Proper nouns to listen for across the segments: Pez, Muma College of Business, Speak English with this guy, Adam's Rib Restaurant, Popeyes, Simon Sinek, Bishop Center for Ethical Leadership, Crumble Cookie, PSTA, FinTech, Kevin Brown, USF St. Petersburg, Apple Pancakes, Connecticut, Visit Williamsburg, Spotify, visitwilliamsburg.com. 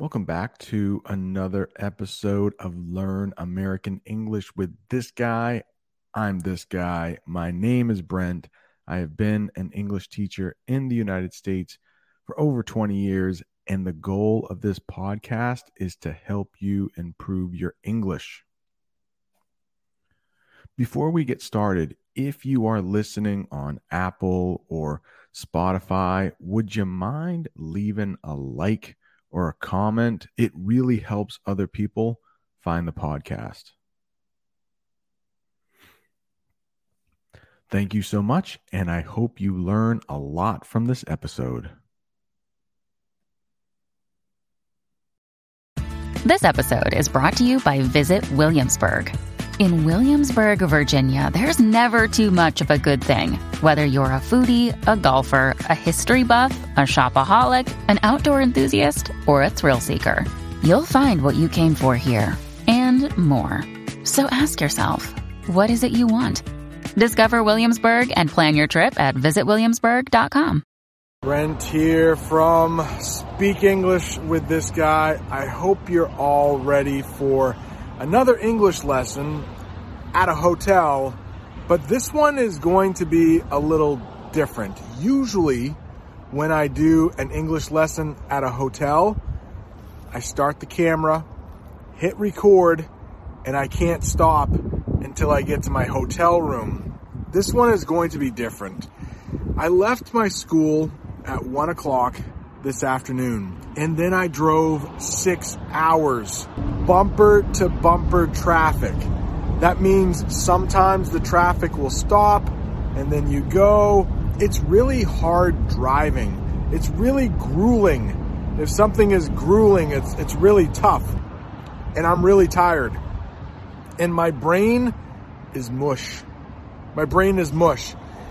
Welcome back to another episode of Learn American English with this guy. I'm this guy. My name is Brent. I have been an English teacher in the United States for over 20 years, and the goal of this podcast is to help you improve your English. Before we get started, if you are listening on Apple or Spotify, would you mind leaving a like or a comment? It really helps other people find the podcast. Thank you so much, and I hope you learn a lot from this episode. This episode is brought to you by Visit Williamsburg. In Williamsburg, Virginia, there's never too much of a good thing. Whether you're a foodie, a golfer, a history buff, a shopaholic, an outdoor enthusiast, or a thrill seeker, you'll find what you came for here and more. So ask yourself, what is it you want? Discover Williamsburg and plan your trip at visitwilliamsburg.com. Brent here from Speak English with this guy. I hope you're all ready for another English lesson at a hotel, but this one is going to be a little different. Usually when I do an English lesson at a hotel, I start the camera, hit record, and I can't stop until I get to my hotel room. This one is going to be different. I left my school at 1 o'clock this afternoon, and then I drove 6 hours, bumper to bumper traffic. That means sometimes the traffic will stop and then you go. It's really hard driving. It's really grueling. If something is grueling, it's really tough, and I'm really tired, and my brain is mush.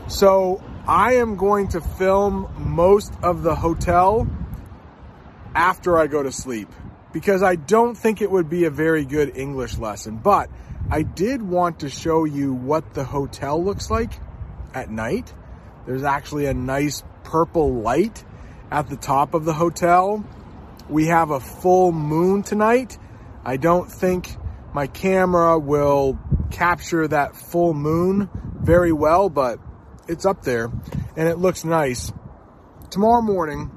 So I am going to film most of the hotel after I go to sleep, because I don't think it would be a very good English lesson, but I did want to show you what the hotel looks like at night. There's actually a nice purple light at the top of the hotel. We have a full moon tonight. I don't think my camera will capture that full moon very well, but it's up there and it looks nice. Tomorrow morning,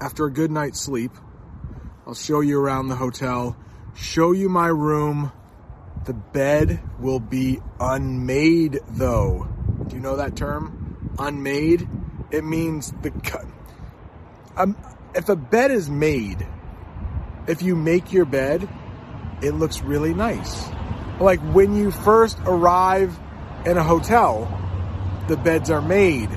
after a good night's sleep, I'll show you around the hotel, show you my room. The bed will be unmade though. Do you know that term? Unmade? It means if a bed is made, if you make your bed, it looks really nice. Like when you first arrive in a hotel, the beds are made.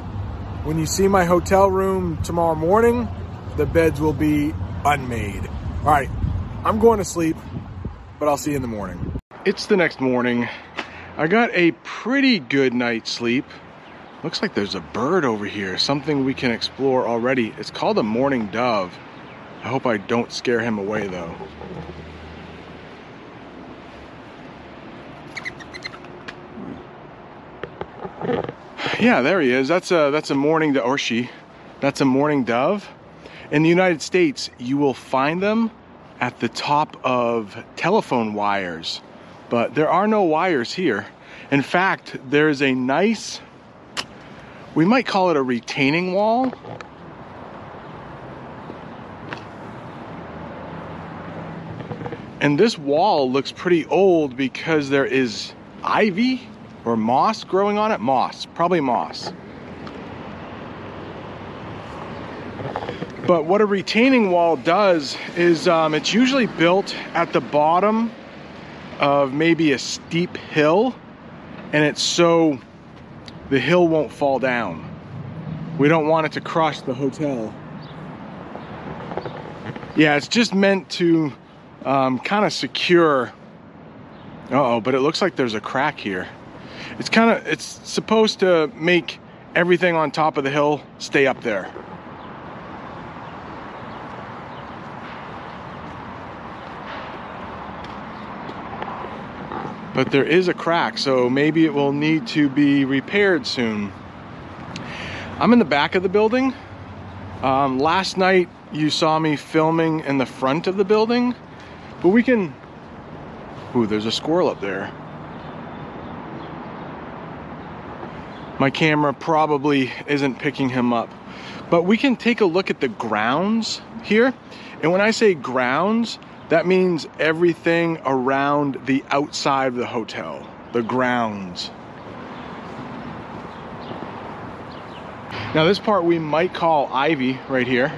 When you see my hotel room tomorrow morning, the beds will be unmade. All right, I'm going to sleep, but I'll see you in the morning. It's the next morning. I got a pretty good night's sleep. Looks like there's a bird over here, something we can explore already. It's called a mourning dove. I hope I don't scare him away though. Yeah, there he is. That's a mourning dove, or she. That's a mourning dove. In the United States, you will find them at the top of telephone wires, but there are no wires here. In fact, there is a nice, we might call it a retaining wall. And this wall looks pretty old because there is ivy or moss growing on it. Probably moss. But what a retaining wall does is it's usually built at the bottom of maybe a steep hill, and it's so the hill won't fall down. We don't want it to crush the hotel. Yeah, it's just meant to kind of secure. Uh-oh, but it looks like there's a crack here. It's supposed to make everything on top of the hill stay up there. But there is a crack, so maybe it will need to be repaired soon. I'm in the back of the building. Last night you saw me filming in the front of the building, but we can... Ooh, there's a squirrel up there. My camera probably isn't picking him up, but we can take a look at the grounds here. And when I say grounds, that means everything around the outside of the hotel, the grounds. Now this part we might call Ivy right here.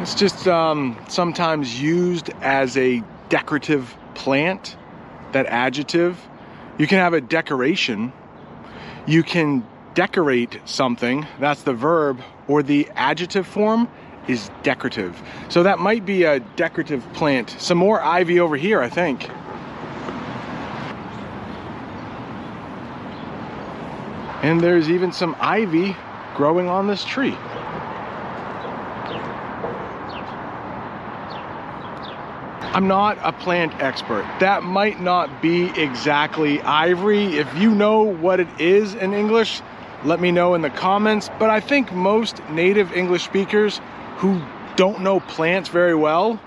It's just sometimes used as a decorative plant. That adjective. You can have a decoration. You can decorate something. That's the verb, or the adjective form is decorative. So that might be a decorative plant. Some more ivy over here, I think. And there's even some ivy growing on this tree. I'm not a plant expert. That might not be exactly ivory. If you know what it is in English, let me know in the comments. But I think most native English speakers who don't know plants very well,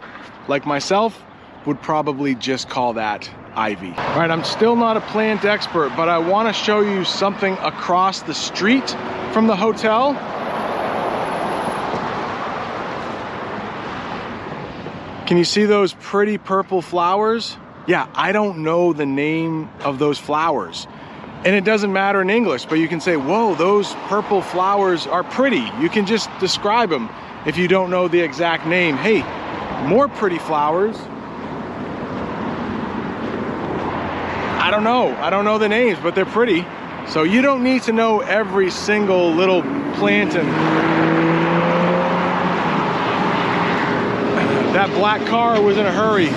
like myself, would probably just call that ivy. All right, I'm still not a plant expert, but I want to show you something across the street from the hotel. Can you see those pretty purple flowers? Yeah, I don't know the name of those flowers. And it doesn't matter in English, but you can say, whoa, those purple flowers are pretty. You can just describe them if you don't know the exact name. Hey, more pretty flowers. I don't know. I don't know the names, but they're pretty. So you don't need to know every single little plant and... That black car was in a hurry.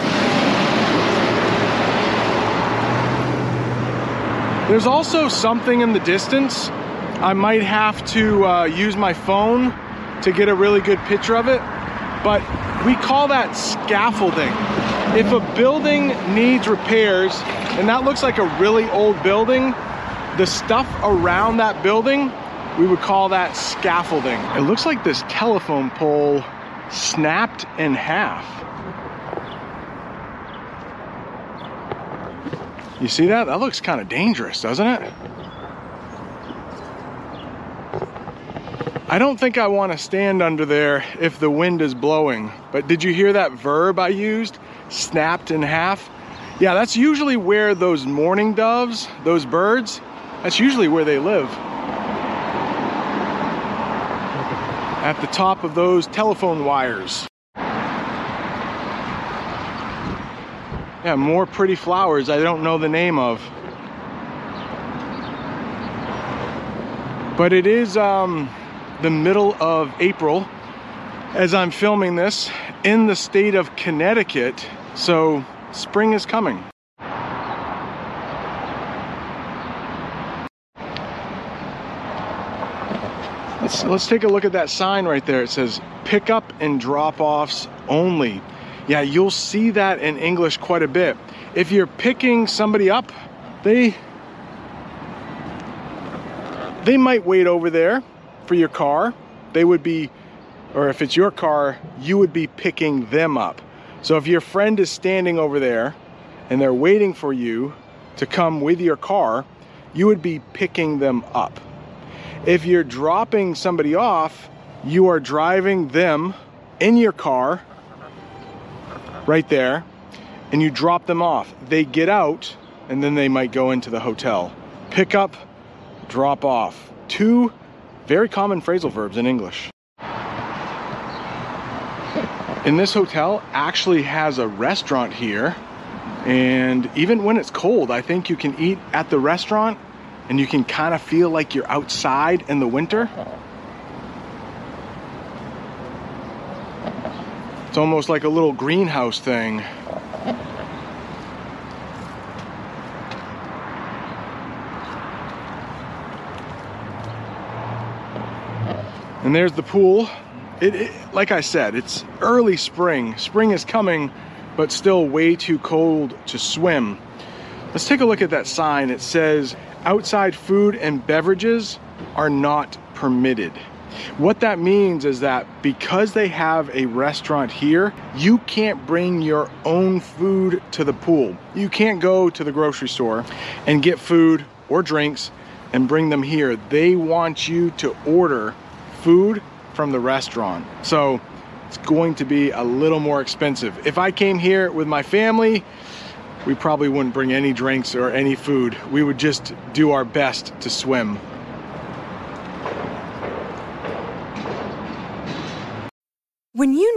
There's also something in the distance. I might have to use my phone to get a really good picture of it, but we call that scaffolding. If a building needs repairs, and that looks like a really old building, the stuff around that building, we would call that scaffolding. It looks like this telephone pole snapped in half. You see that? That looks kind of dangerous, doesn't it? I don't think I want to stand under there if the wind is blowing, but did you hear that verb I used? Snapped in half? Yeah, that's usually where those mourning doves, those birds, that's usually where they live. At the top of those telephone wires. Yeah, more pretty flowers I don't know the name of. But it is the middle of April as I'm filming this in the state of Connecticut, so spring is coming. Let's take a look at that sign right there. It says pickup and drop-offs only. Yeah, you'll see that in English quite a bit. If you're picking somebody up, they might wait over there for your car. They would be, or if it's your car, you would be picking them up. So if your friend is standing over there and they're waiting for you to come with your car, you would be picking them up. If you're dropping somebody off, you are driving them in your car right there, and you drop them off. They get out, and then they might go into the hotel. Pick up, drop off. Two very common phrasal verbs in English. And this hotel actually has a restaurant here, and even when it's cold, I think you can eat at the restaurant. And you can kind of feel like you're outside in the winter. It's almost like a little greenhouse thing. And there's the pool. Like I said, it's early spring. Spring is coming, but still way too cold to swim. Let's take a look at that sign. It says, outside food and beverages are not permitted. What that means is that because they have a restaurant here, you can't bring your own food to the pool. You can't go to the grocery store and get food or drinks and bring them here. They want you to order food from the restaurant. So it's going to be a little more expensive. If I came here with my family, we probably wouldn't bring any drinks or any food. We would just do our best to swim. When you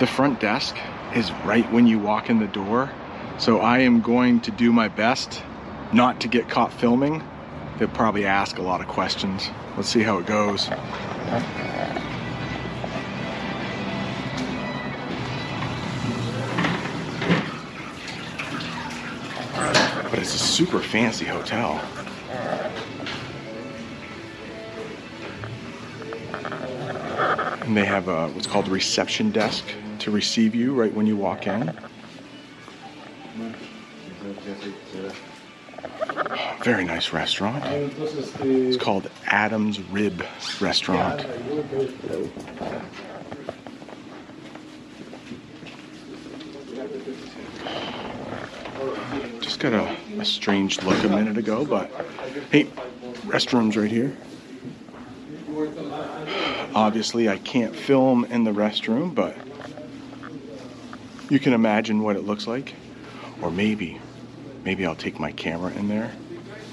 The front desk is right when you walk in the door, so I am going to do my best not to get caught filming. They'll probably ask a lot of questions. Let's see how it goes. But it's a super fancy hotel. And they have a, what's called a reception desk to receive you right when you walk in. Oh, very nice restaurant. It's called Adam's Rib Restaurant. Just got a strange look a minute ago, but hey, restrooms right here. Obviously, I can't film in the restroom, but you can imagine what it looks like. Or maybe I'll take my camera in there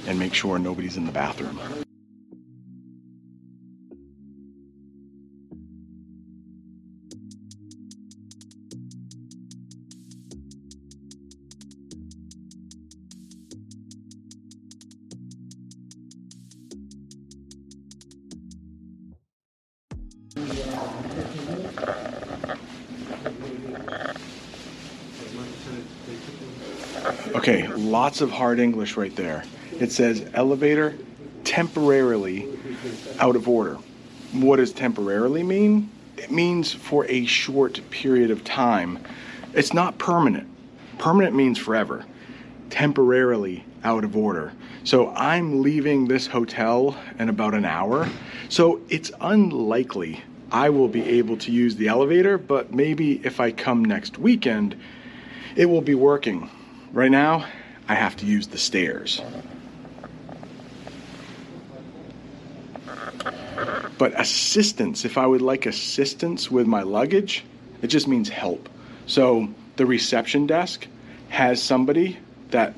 and make sure nobody's in the bathroom. Okay, lots of hard English right there. It says elevator temporarily out of order. What does temporarily mean? It means for a short period of time. It's not permanent. Permanent means forever. Temporarily out of order. So I'm leaving this hotel in about an hour. So it's unlikely I will be able to use the elevator, but maybe if I come next weekend, it will be working. Right now, I have to use the stairs. But assistance, if I would like assistance with my luggage, it just means help. So the reception desk has somebody that,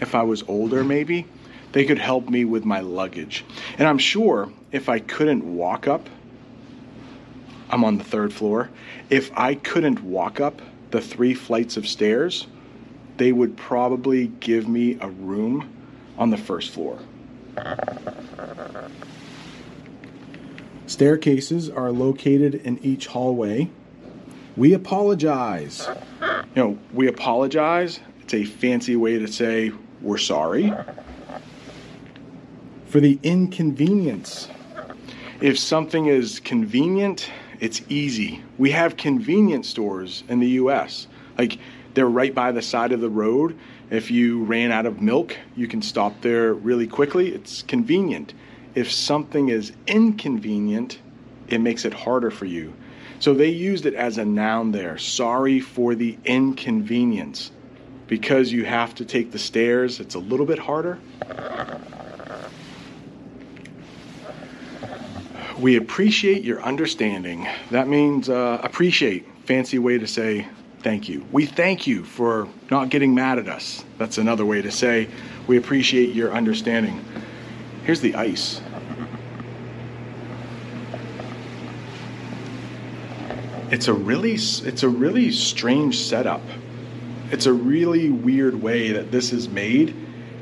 if I was older maybe, they could help me with my luggage. And I'm sure if I couldn't walk up, I'm on the third floor, if I couldn't walk up the 3 flights of stairs, they would probably give me a room on the first floor. Staircases are located in each hallway. We apologize. We apologize. It's a fancy way to say we're sorry. For the inconvenience. If something is convenient, it's easy. We have convenience stores in the US. They're right by the side of the road. If you ran out of milk, you can stop there really quickly. It's convenient. If something is inconvenient, it makes it harder for you. So they used it as a noun there. Sorry for the inconvenience. Because you have to take the stairs, it's a little bit harder. We appreciate your understanding. That means appreciate. Fancy way to say thank you. We thank you for not getting mad at us. That's another way to say we appreciate your understanding. Here's the ice. It's a really strange setup. It's a really weird way that this is made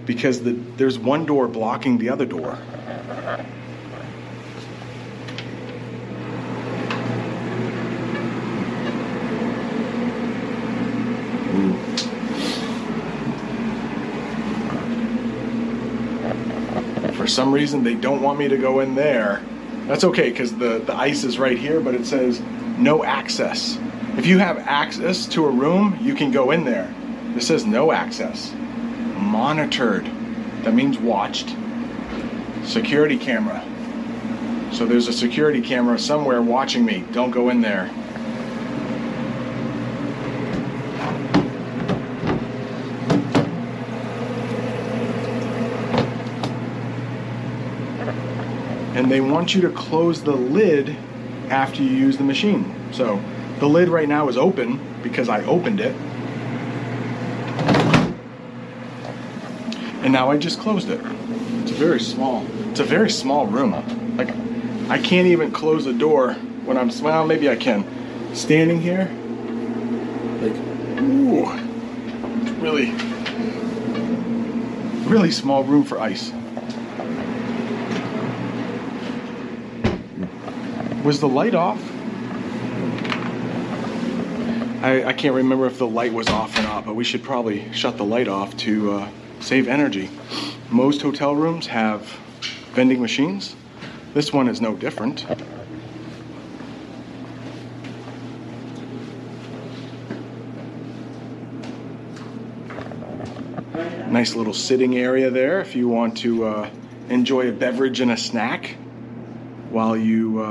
because there's one door blocking the other door. some reason they don't want me to go in there. That's okay, because the ice is right here, but it says no access. If you have access to a room, you can go in there. This says no access. Monitored. That means watched. Security camera. So there's a security camera somewhere watching me. Don't go in there. And they want you to close the lid after you use the machine. So the lid right now is open because I opened it. And now I just closed it. It's a very small room. Like, I can't even close the door when I'm, well, maybe I can. Standing here, like, ooh, really, really small room for ice. Was the light off? I can't remember if the light was off or not, but we should probably shut the light off to save energy. Most hotel rooms have vending machines. This one is no different. Nice little sitting area there if you want to enjoy a beverage and a snack while you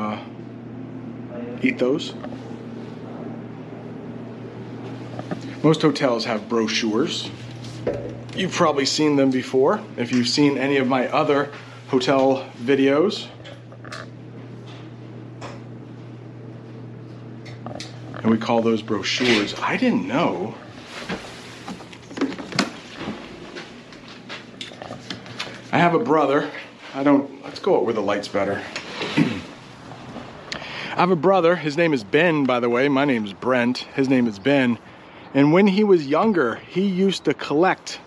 eat those. Most hotels have brochures. You've probably seen them before if you've seen any of my other hotel videos. And we call those brochures. I didn't know I have a brother. Let's go out where the light's better. I have a brother, his name is Ben, by the way. My name's Brent, his name is Ben. And when he was younger, he used to collect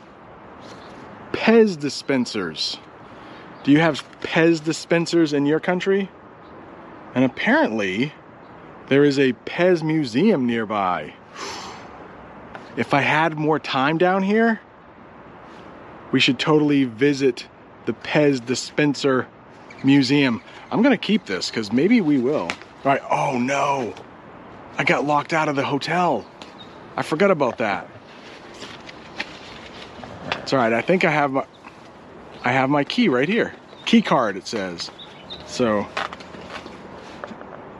Pez dispensers. Do you have Pez dispensers in your country? And apparently, there is a Pez museum nearby. If I had more time down here, we should totally visit the Pez dispenser museum. I'm gonna keep this, because maybe we will. All right, oh no, I got locked out of the hotel. I forgot about that. It's all right, I think I have my key right here. Key card, it says. So,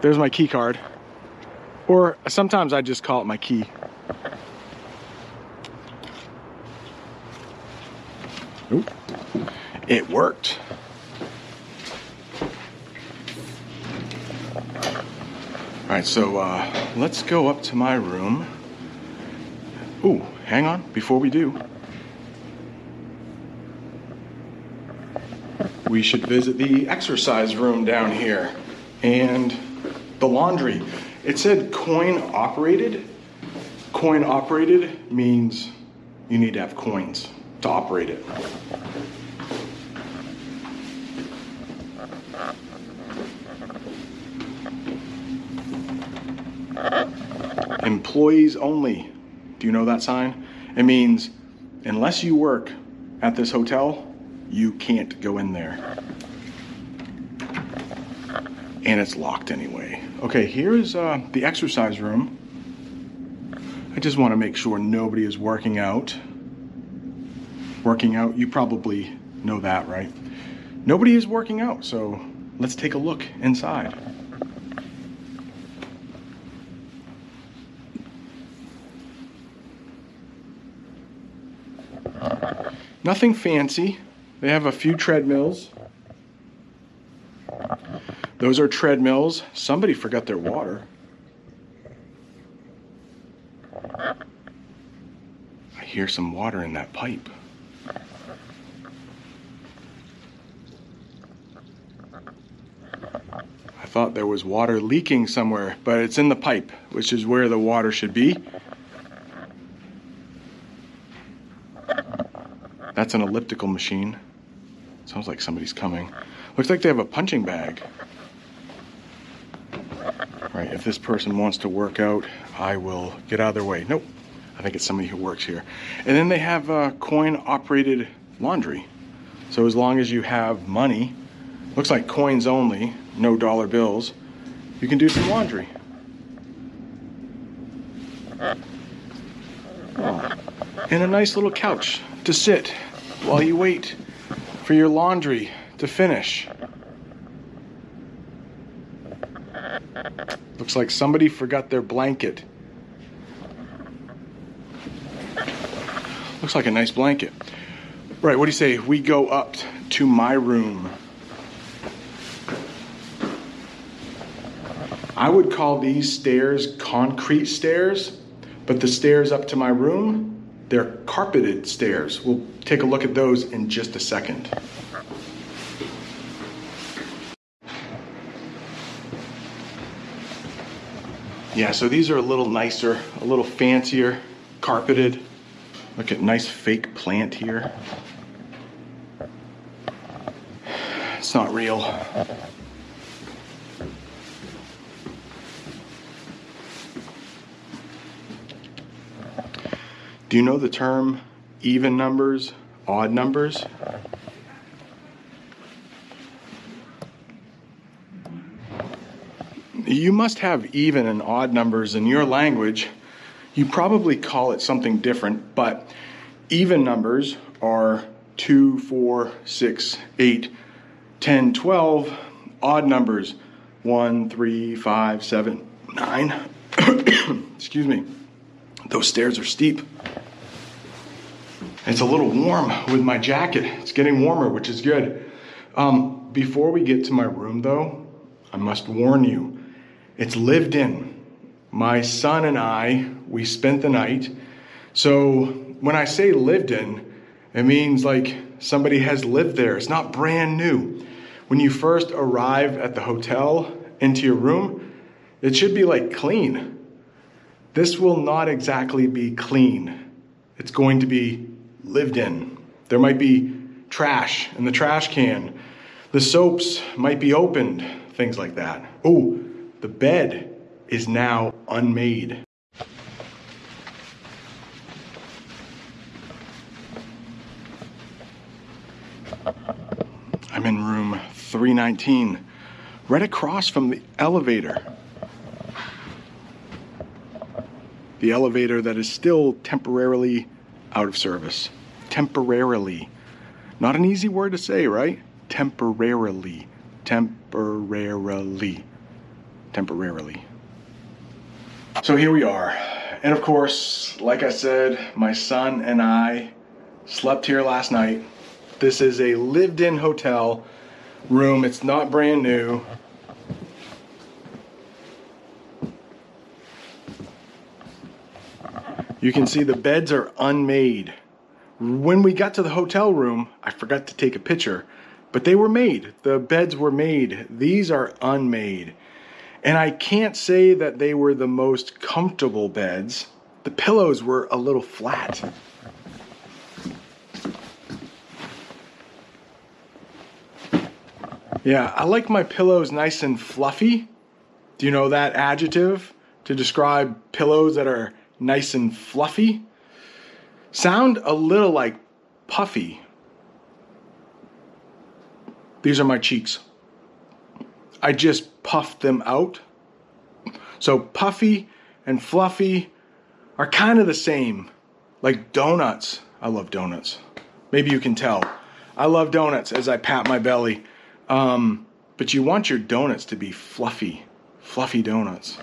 there's my key card. Or sometimes I just call it my key. Oop. It worked. All right, so let's go up to my room. Ooh, hang on, before we do, we should visit the exercise room down here and the laundry. It said coin operated. Coin operated means you need to have coins to operate it. Employees only. Do you know that sign? It means, unless you work at this hotel, you can't go in there. And it's locked anyway. Okay, here is the exercise room. I just want to make sure nobody is working out. Working out, you probably know that, right? Nobody is working out, so let's take a look inside. Nothing fancy. They have a few treadmills. Those are treadmills. Somebody forgot their water. I hear some water in that pipe. I thought there was water leaking somewhere, but it's in the pipe, which is where the water should be. That's an elliptical machine. Sounds like somebody's coming. Looks like they have a punching bag. Right, if this person wants to work out, I will get out of their way. Nope, I think it's somebody who works here. And then they have coin-operated laundry. So as long as you have money, looks like coins only, no dollar bills, you can do some laundry. And a nice little couch to sit while you wait for your laundry to finish. Looks like somebody forgot their blanket. Looks like a nice blanket. Right, what do you say? We go up to my room. I would call these stairs concrete stairs, but the stairs up to my room, they're carpeted stairs. We'll take a look at those in just a second. Yeah, so these are a little nicer, a little fancier, carpeted. Look at nice fake plant here. It's not real. Do you know the term even numbers, odd numbers? You must have even and odd numbers in your language. You probably call it something different, but even numbers are 2, 4, 6, 8, 10, 12. Odd numbers 1, 3, 5, 7, 9. Excuse me. Those stairs are steep. It's a little warm with my jacket. It's getting warmer, which is good. Before we get to my room, though, I must warn you. It's lived in. My son and I, we spent the night. So when I say lived in, it means like somebody has lived there. It's not brand new. When you first arrive at the hotel into your room, it should be like clean. This will not exactly be clean. It's going to be lived in. There might be trash in the trash can. The soaps might be opened, things like that. Oh, the bed is now unmade. I'm in room 319, right across from the elevator. The elevator that is still temporarily out of service. Temporarily. Not an easy word to say, right? Temporarily. Temporarily. Temporarily. So here we are. And of course, like I said, my son and I slept here last night. This is a lived-in hotel room. It's not brand new. You can see the beds are unmade. When we got to the hotel room, I forgot to take a picture, but they were made. The beds were made. These are unmade. And I can't say that they were the most comfortable beds. The pillows were a little flat. Yeah, I like my pillows nice and fluffy. Do you know that adjective to describe pillows that are nice and fluffy? Sound a little like puffy. These are my cheeks. I just puffed them out. So puffy and fluffy are kind of the same, like donuts. I love donuts. Maybe you can tell. I love donuts as I pat my belly. But you want your donuts to be fluffy, fluffy donuts.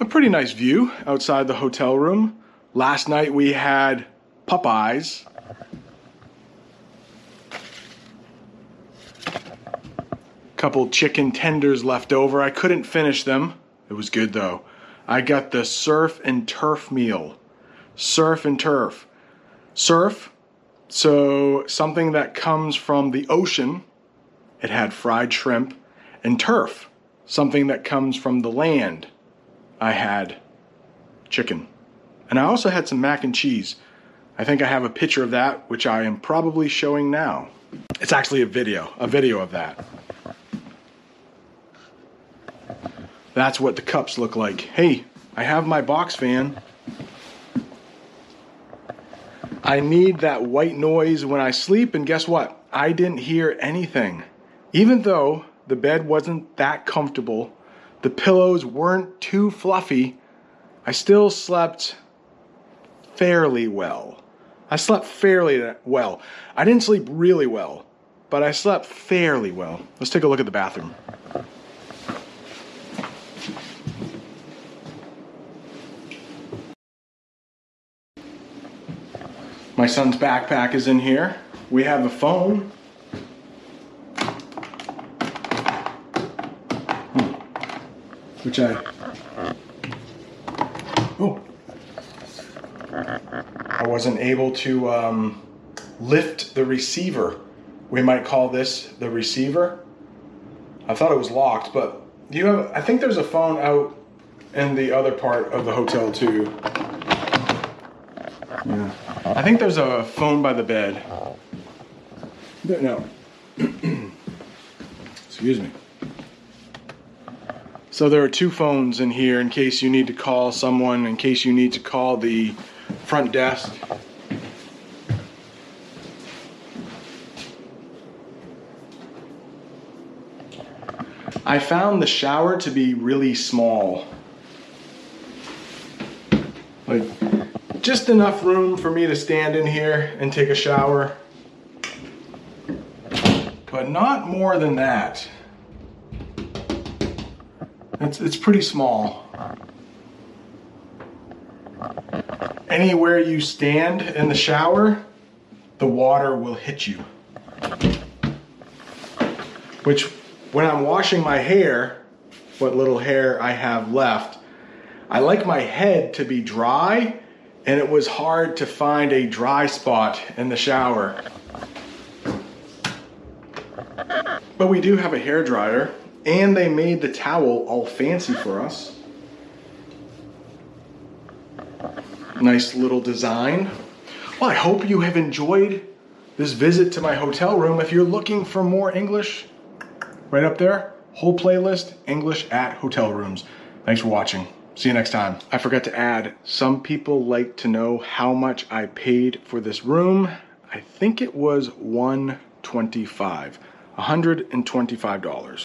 A pretty nice view outside the hotel room. Last night we had Popeyes. Couple chicken tenders left over. I couldn't finish them. It was good though. I got the surf and turf meal. Surf and turf. Surf, so something that comes from the ocean. It had fried shrimp. And turf, something that comes from the land. I had chicken. And I also had some mac and cheese. I think I have a picture of that, which I am probably showing now. It's actually a video of that. That's what the cups look like. Hey, I have my box fan. I need that white noise when I sleep, and guess what? I didn't hear anything. Even though the bed wasn't that comfortable, the pillows weren't too fluffy, I still slept fairly well. I slept fairly well. I didn't sleep really well, but I slept fairly well. Let's take a look at the bathroom. My son's backpack is in here. We have a phone. Which I... Oh! I wasn't able to lift the receiver. We might call this the receiver. I thought it was locked, but you have... I think there's a phone out in the other part of the hotel too. Yeah. I think there's a phone by the bed. No. Excuse me. So there are two phones in here in case you need to call someone, in case you need to call the front desk. I found the shower to be really small. Like, just enough room for me to stand in here and take a shower, but not more than that. It's pretty small. Anywhere you stand in the shower, the water will hit you. Which, when I'm washing my hair, what little hair I have left, I like my head to be dry. And it was hard to find a dry spot in the shower. But we do have a hairdryer, and they made the towel all fancy for us. Nice little design. Well, I hope you have enjoyed this visit to my hotel room. If you're looking for more English, right up there, whole playlist, English at hotel rooms. Thanks for watching. See you next time. I forgot to add, some people like to know how much I paid for this room. I think it was $125, $125.